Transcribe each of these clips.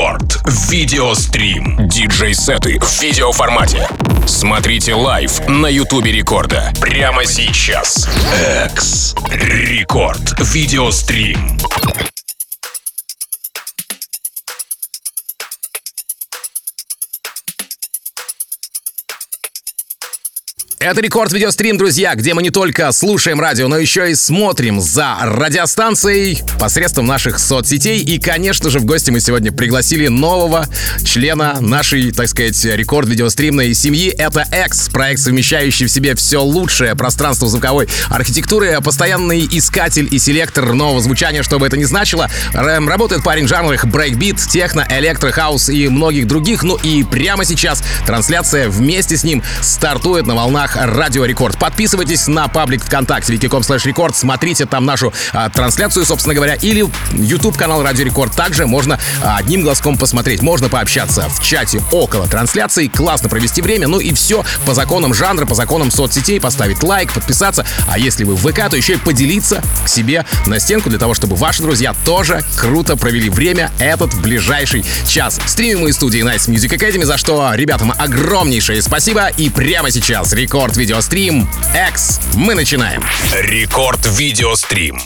Рекорд Video Stream. Диджей-сеты в видеоформате. Смотрите лайв на Ютубе Рекорда прямо сейчас. Экс. Рекорд Video Stream. Это Рекорд Видеострим, друзья, где мы не только слушаем радио, но еще и смотрим за радиостанцией посредством наших соцсетей. И, конечно же, в гости мы сегодня пригласили нового члена нашей, так сказать, Рекорд Видеостримной семьи. Это Exx, проект, совмещающий в себе все лучшее пространство звуковой архитектуры, постоянный искатель и селектор нового звучания, что бы это ни значило. Работает парень в жанрах брейкбит, техно, электро, хаус и многих других. Ну и прямо сейчас трансляция вместе с ним стартует на волнах Радио Рекорд. Подписывайтесь на паблик ВКонтакте wiki.com/рекорд, смотрите там нашу трансляцию, собственно говоря, или YouTube канал Радио Рекорд. Также можно одним глазком посмотреть, можно пообщаться в чате около трансляции, классно провести время, ну и все по законам жанра, по законам соцсетей, поставить лайк, подписаться, а если вы в ВК, то еще и поделиться к себе на стенку для того, чтобы ваши друзья тоже круто провели время этот ближайший час. Стримим мы из студии Nice Music Academy, за что ребятам огромнейшее спасибо, и прямо сейчас Рекорд Видеострим. Экс. Мы начинаем. Рекорд Видеострим.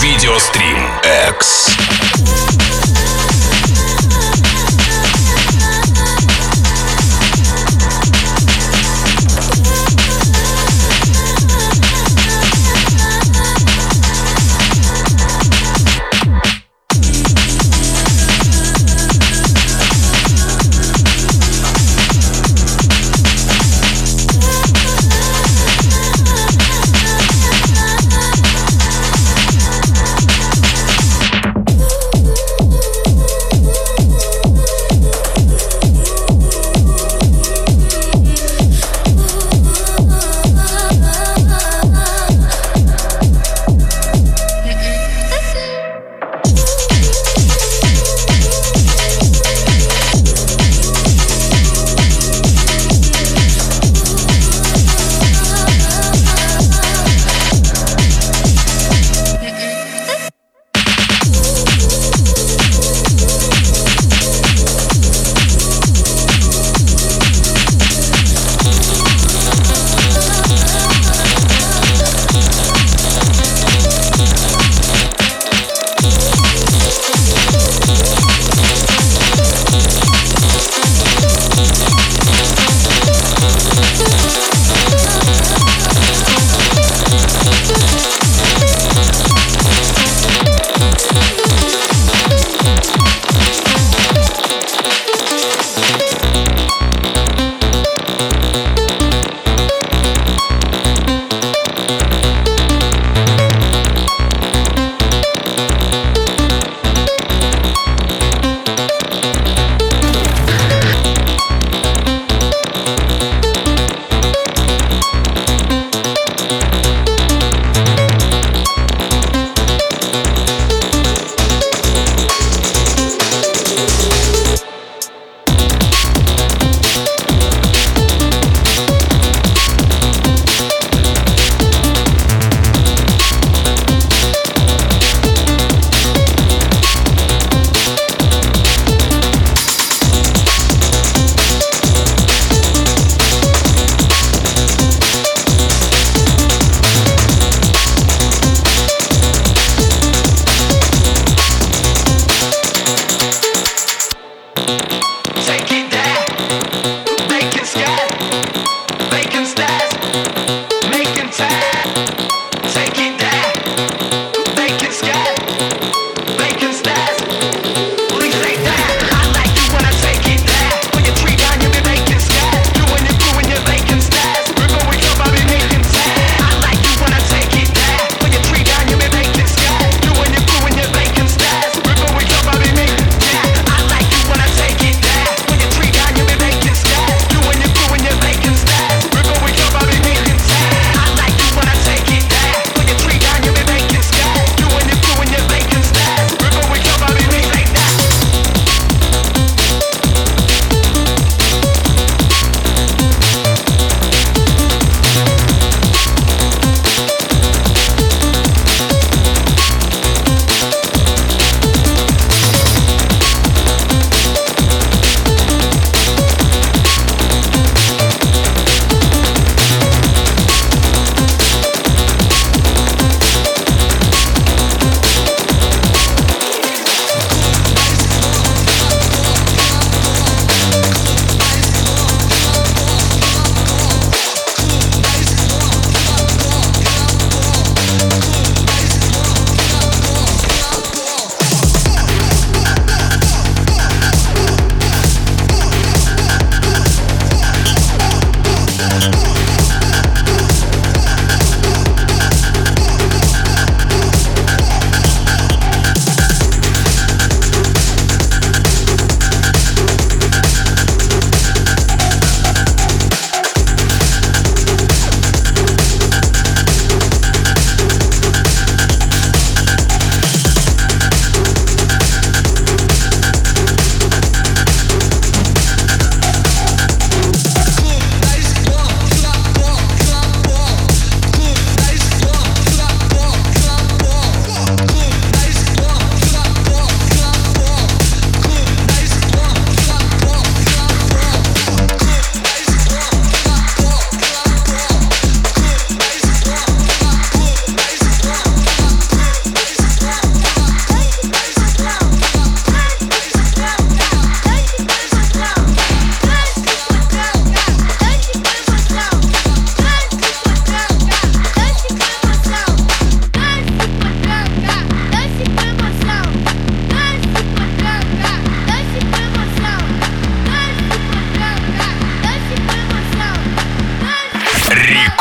Video Stream Exx.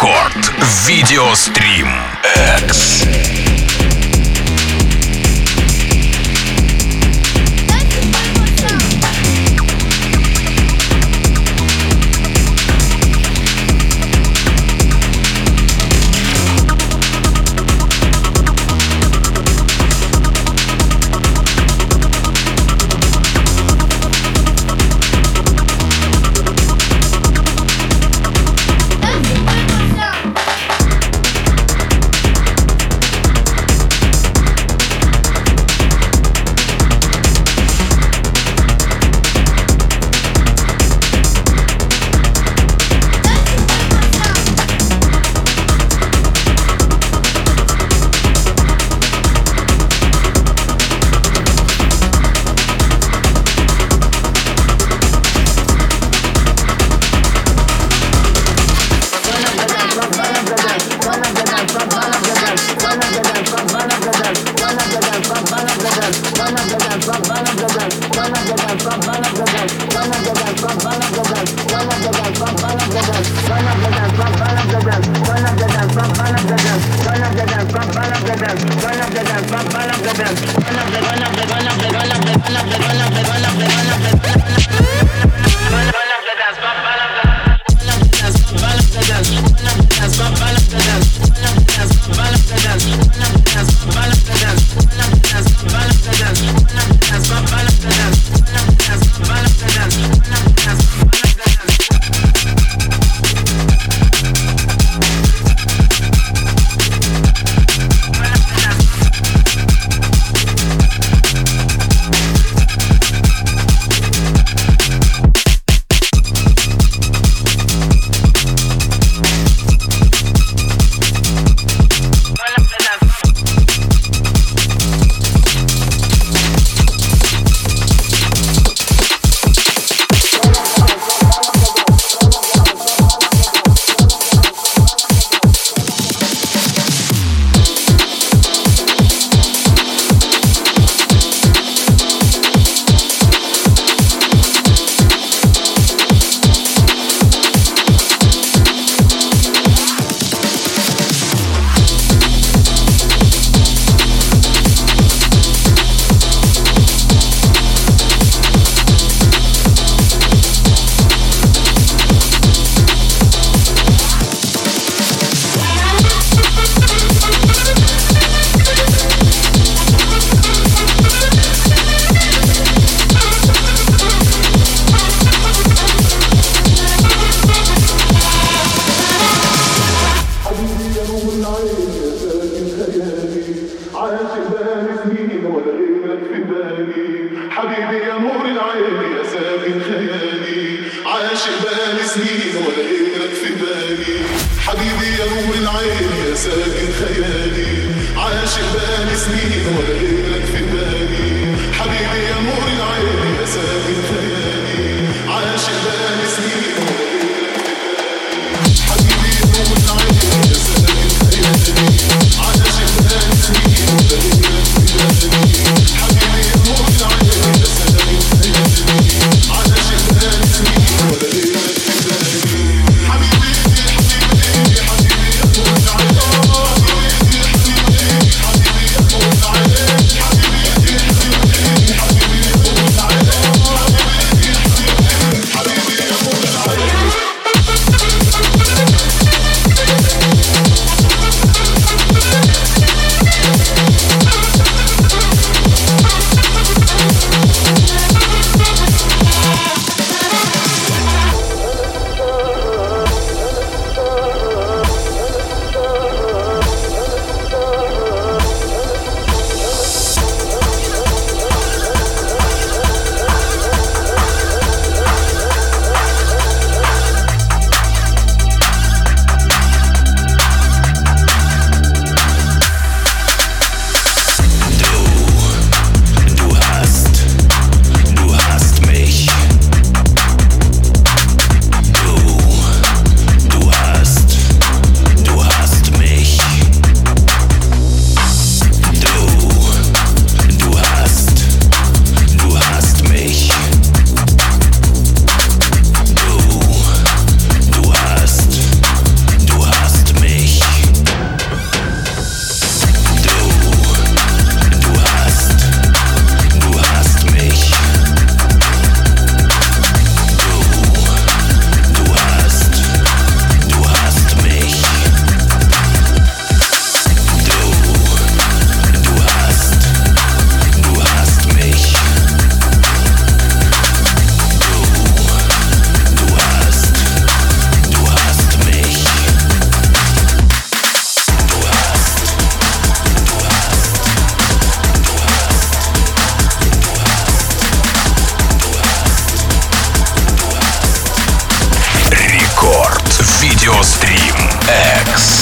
Рекорд Video Stream. Exx. Video Stream Exx.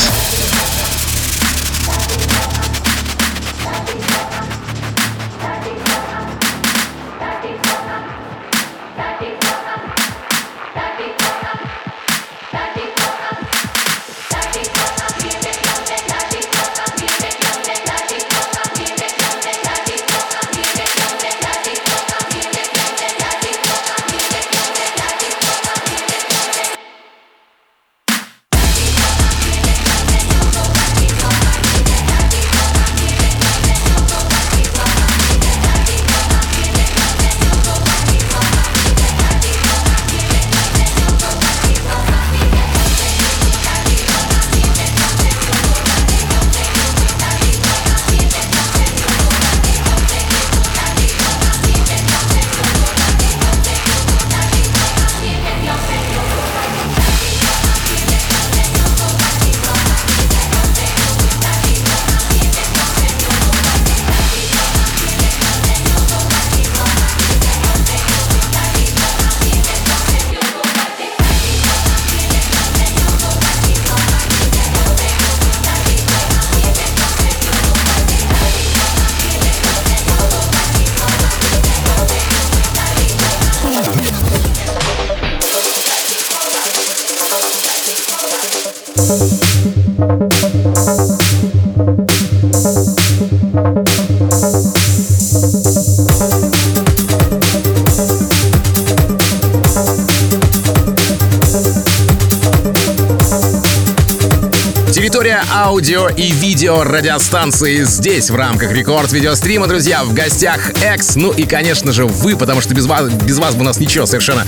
Аудио и видео радиостанции здесь в рамках Рекорд Видеострима, друзья, в гостях Экс, ну и, конечно же, вы, потому что без вас бы у нас ничего совершенно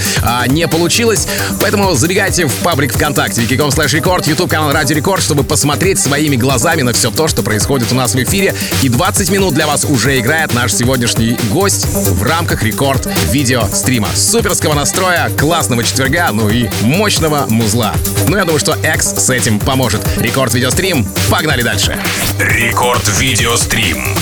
не получилось, поэтому забегайте в паблик ВКонтакте, wiki.com/record, YouTube-канал Радио Рекорд, чтобы посмотреть своими глазами на все то, что происходит у нас в эфире, и 20 минут для вас уже играет наш сегодняшний гость в рамках Рекорд Видеострима. Суперского настроя, классного четверга, ну и мощного музла. Ну, я думаю, что Экс с этим поможет. Рекорд Видеострим. Погнали дальше. Рекорд Видеострим.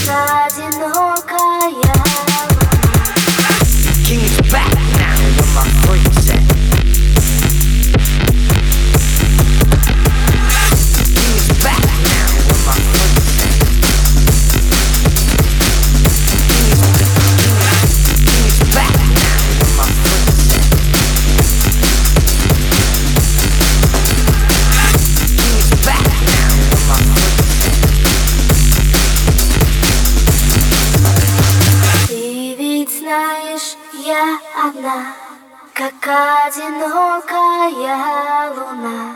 Как одинокая луна.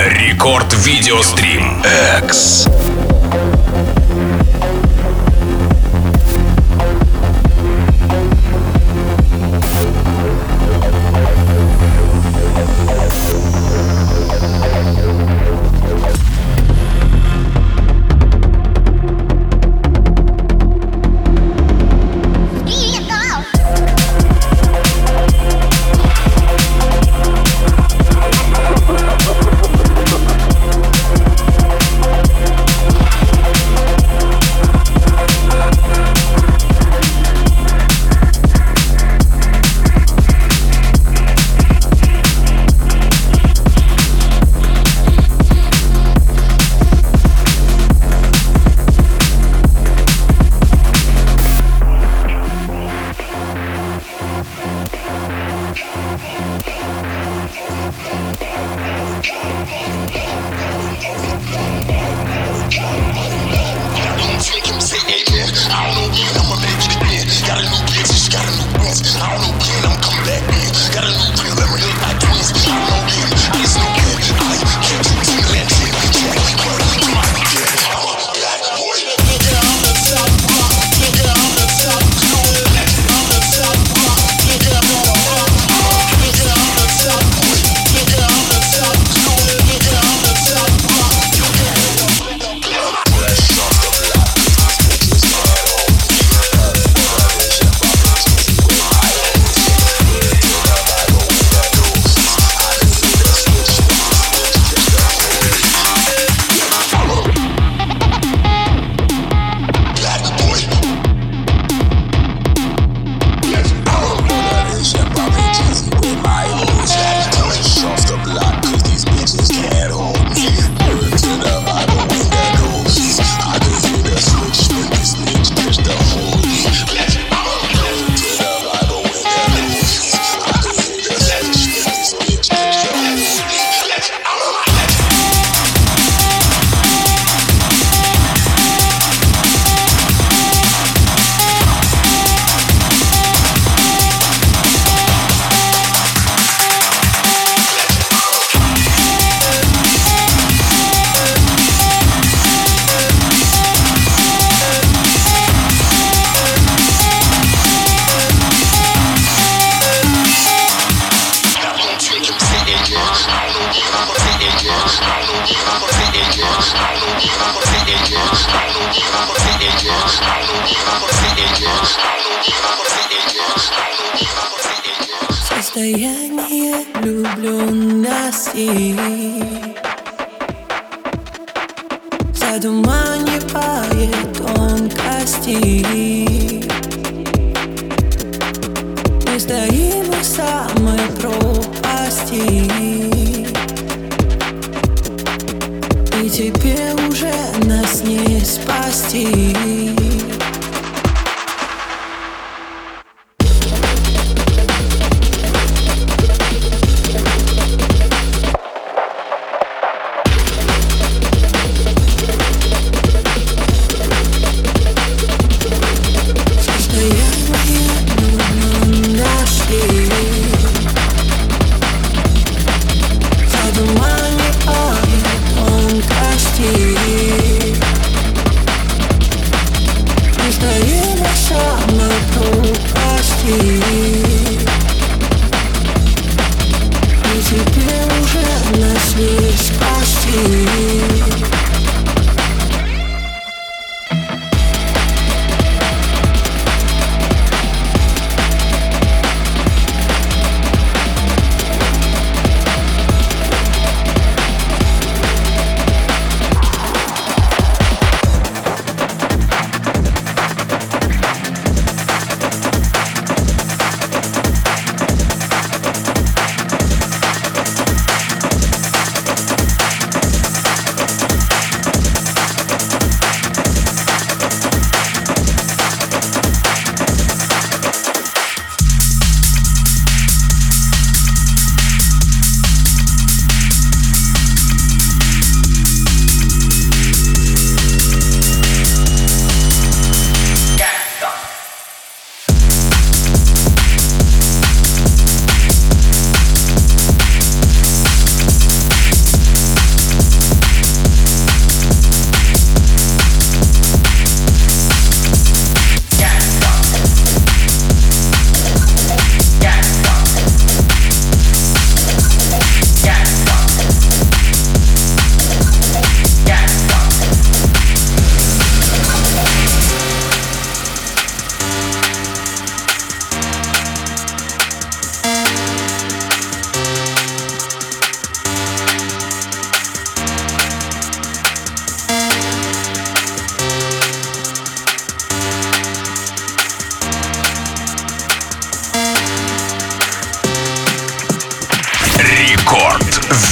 Рекорд Video Stream. Экс. Состояние влюбленности задуманивает тонкости. Мы стоим в самой пропасти, и теперь уже нас не спасти.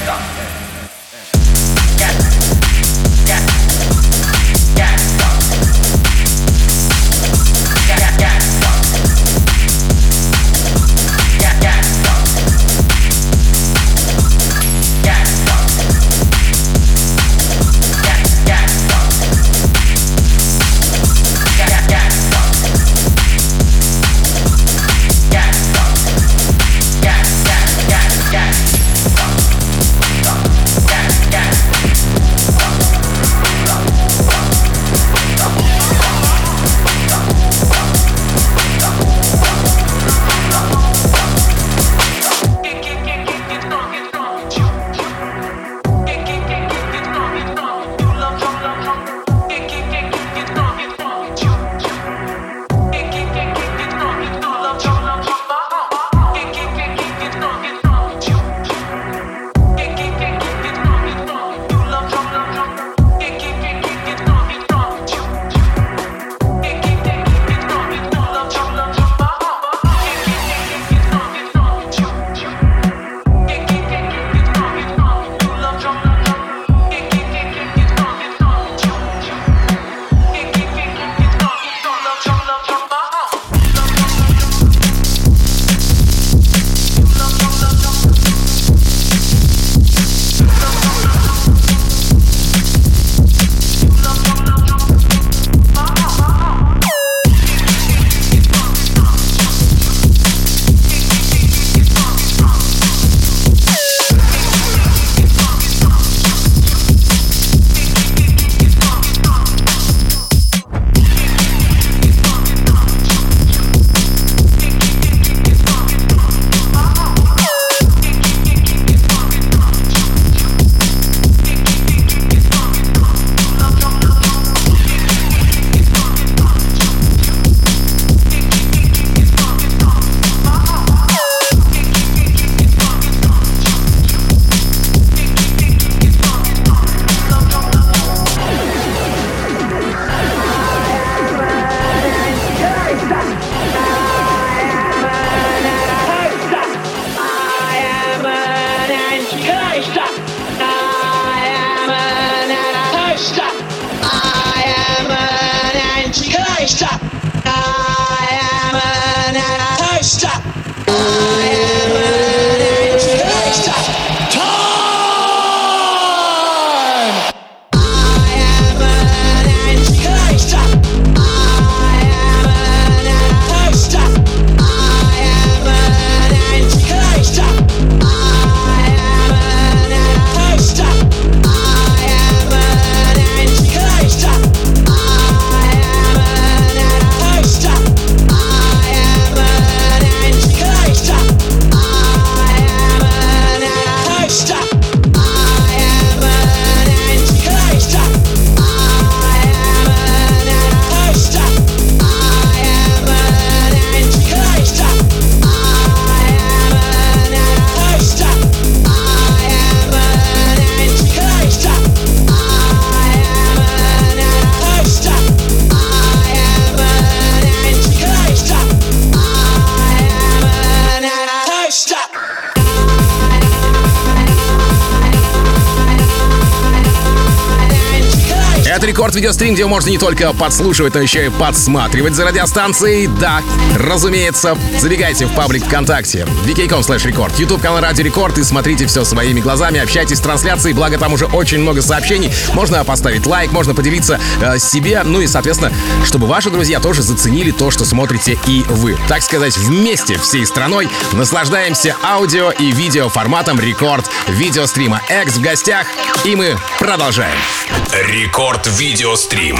Рекорд видеострим, где можно не только подслушивать, но еще и подсматривать за радиостанцией. Да, разумеется, забегайте в паблик ВКонтакте, vk.com/record, YouTube-канал Радио Рекорд и смотрите все своими глазами, общайтесь с трансляцией, благо там уже очень много сообщений. Можно поставить лайк, можно поделиться себе, ну и, соответственно, чтобы ваши друзья тоже заценили то, что смотрите и вы. Так сказать, вместе всей страной наслаждаемся аудио и видео форматом Рекорд видеострима. Экс в гостях, и мы продолжаем. Рекорд видеострим.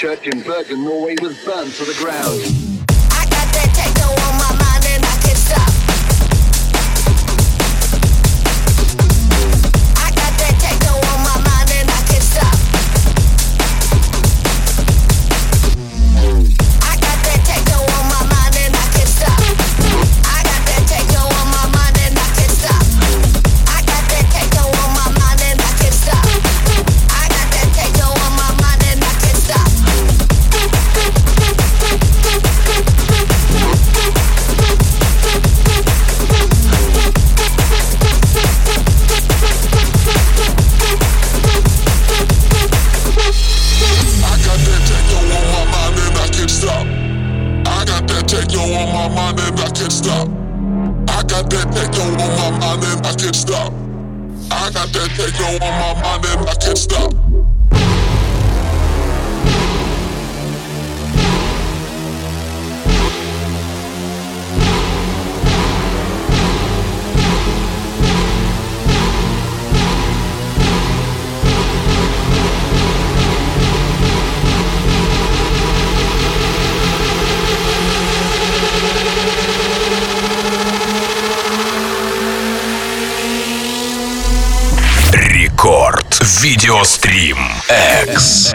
church in Bergen, Norway was burned to the ground. I got that techno on my mind and I can't stop. I got that techno on my mind and I can't stop. I got that techno on my mind and I can't stop. I got that techno on my mind and I can't stop. I got that techno on my mind and I can't stop. I got that techno on my mind and I can't stop. I got that techno on my mind and I can't stop. I got that techno on my mind and I can't stop. I got that techno on my mind and I can't stop. I got that techno on my mind and I can't stop. Рекорд Видеострим Экс.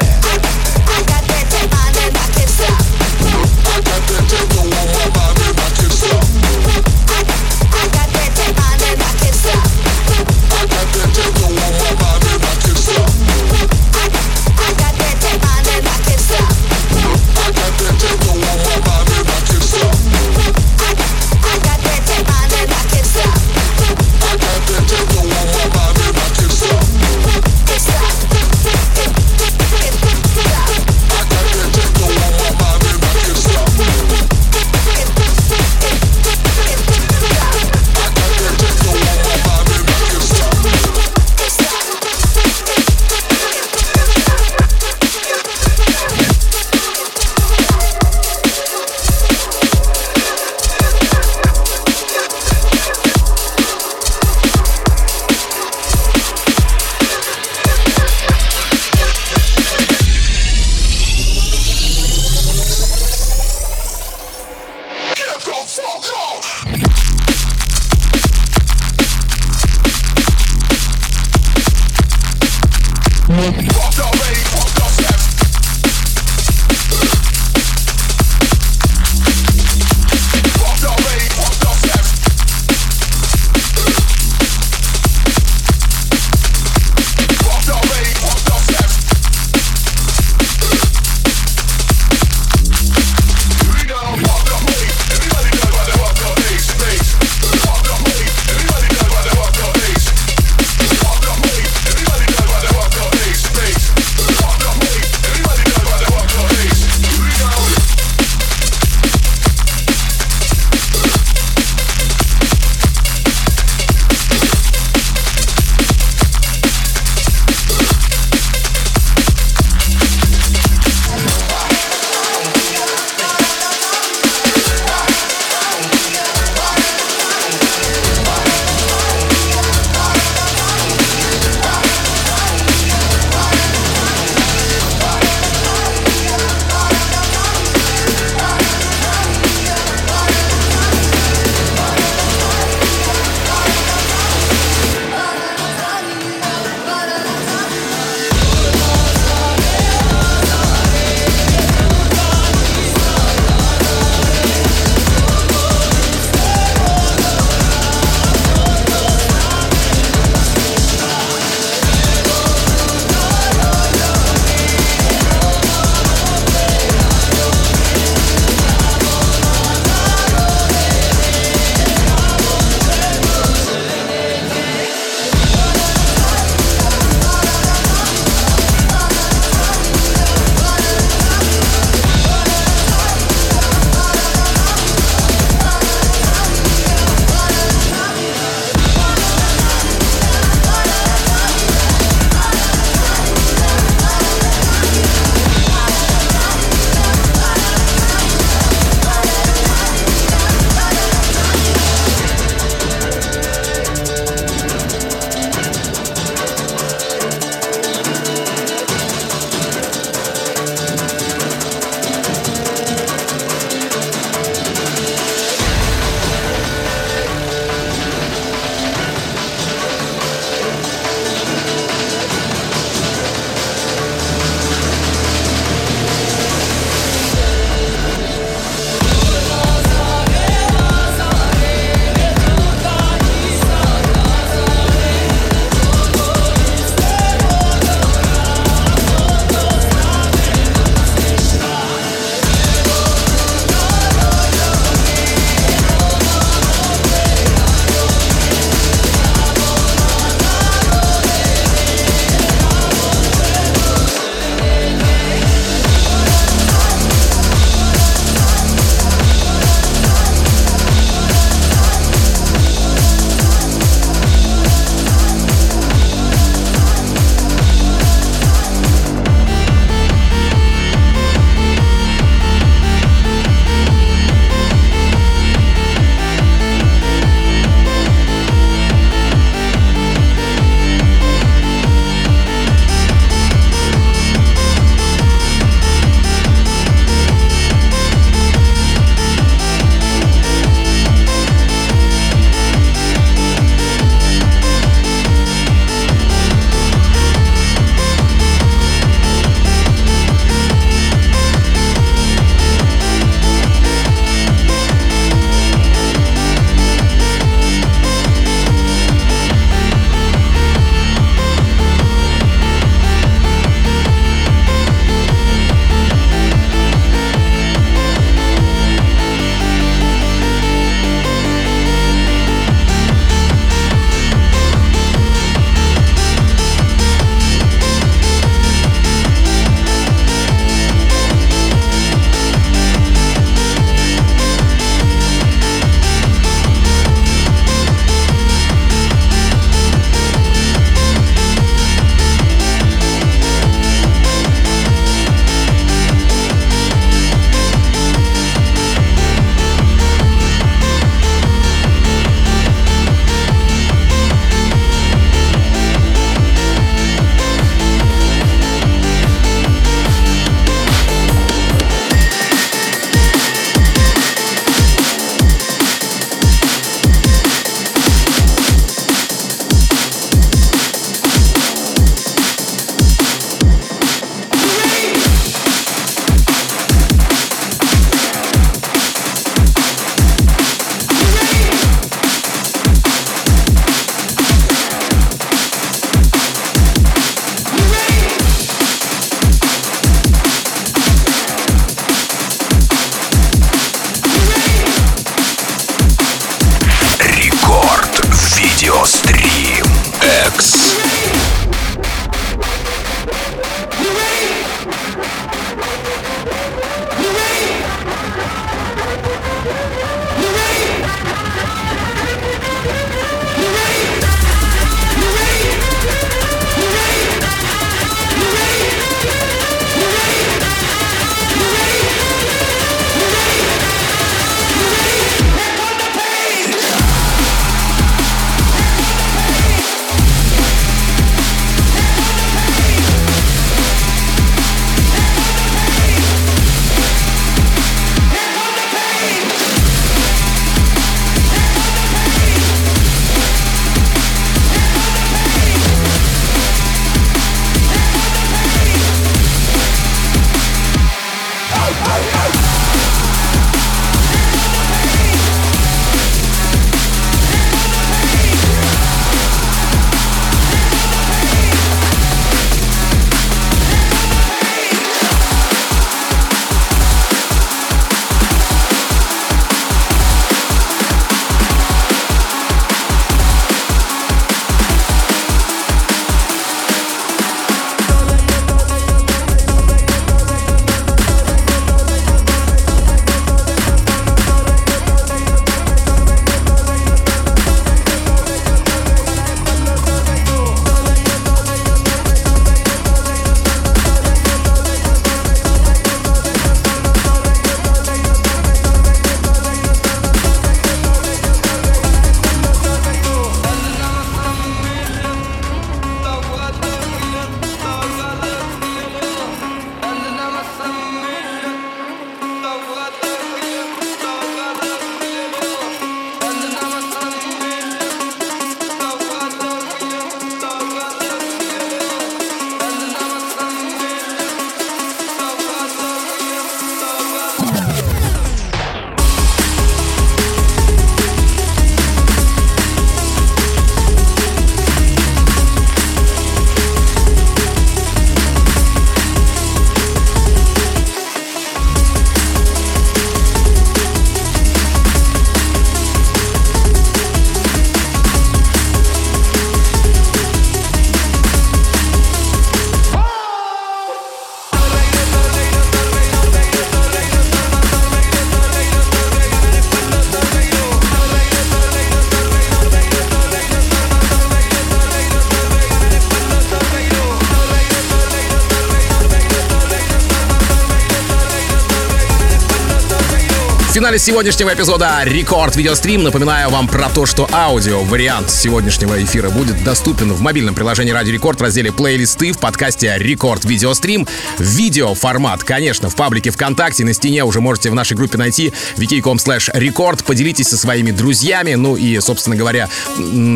финале сегодняшнего эпизода Рекорд Video Stream напоминаю вам про то, что аудио-вариант сегодняшнего эфира будет доступен в мобильном приложении Радио Рекорд в разделе «Плейлисты» в подкасте Рекорд Video Stream. Видеоформат, конечно, в паблике ВКонтакте, на стене уже можете в нашей группе найти wiki.com/record. Поделитесь со своими друзьями, ну и, собственно говоря,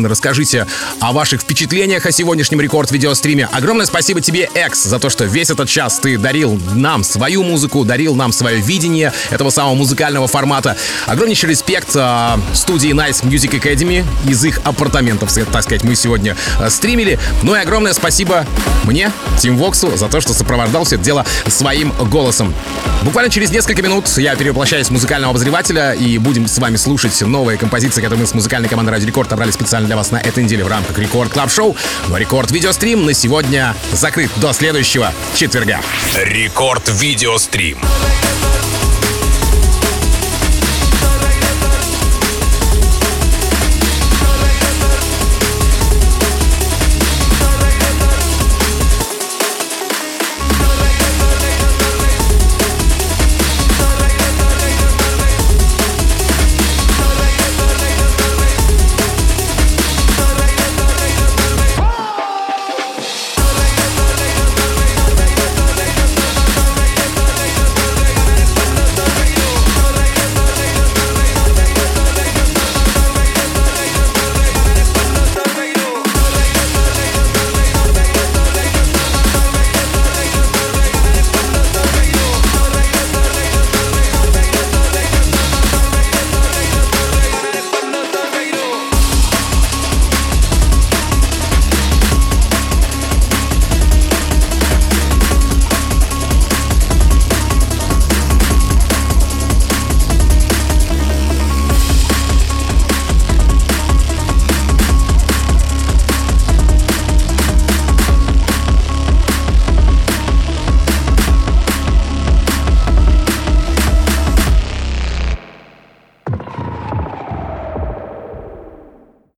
расскажите о ваших впечатлениях о сегодняшнем Рекорд Video Stream. Огромное спасибо тебе, Экс, за то, что весь этот час ты дарил нам свою музыку, дарил нам свое видение этого самого музыкального формата. Огромнейший респект студии Nice Music Academy. Из их апартаментов, так сказать, мы сегодня стримили. Ну и огромное спасибо мне, Тим Воксу, за то, что сопровождал все это дело своим голосом. Буквально через несколько минут я перевоплощаюсь в музыкального обозревателя и будем с вами слушать новые композиции, которые мы с музыкальной командой Радио Рекорд отобрали специально для вас на этой неделе в рамках Рекорд Клаб Шоу. Но Рекорд Видеострим на сегодня закрыт до следующего четверга. Рекорд Видеострим.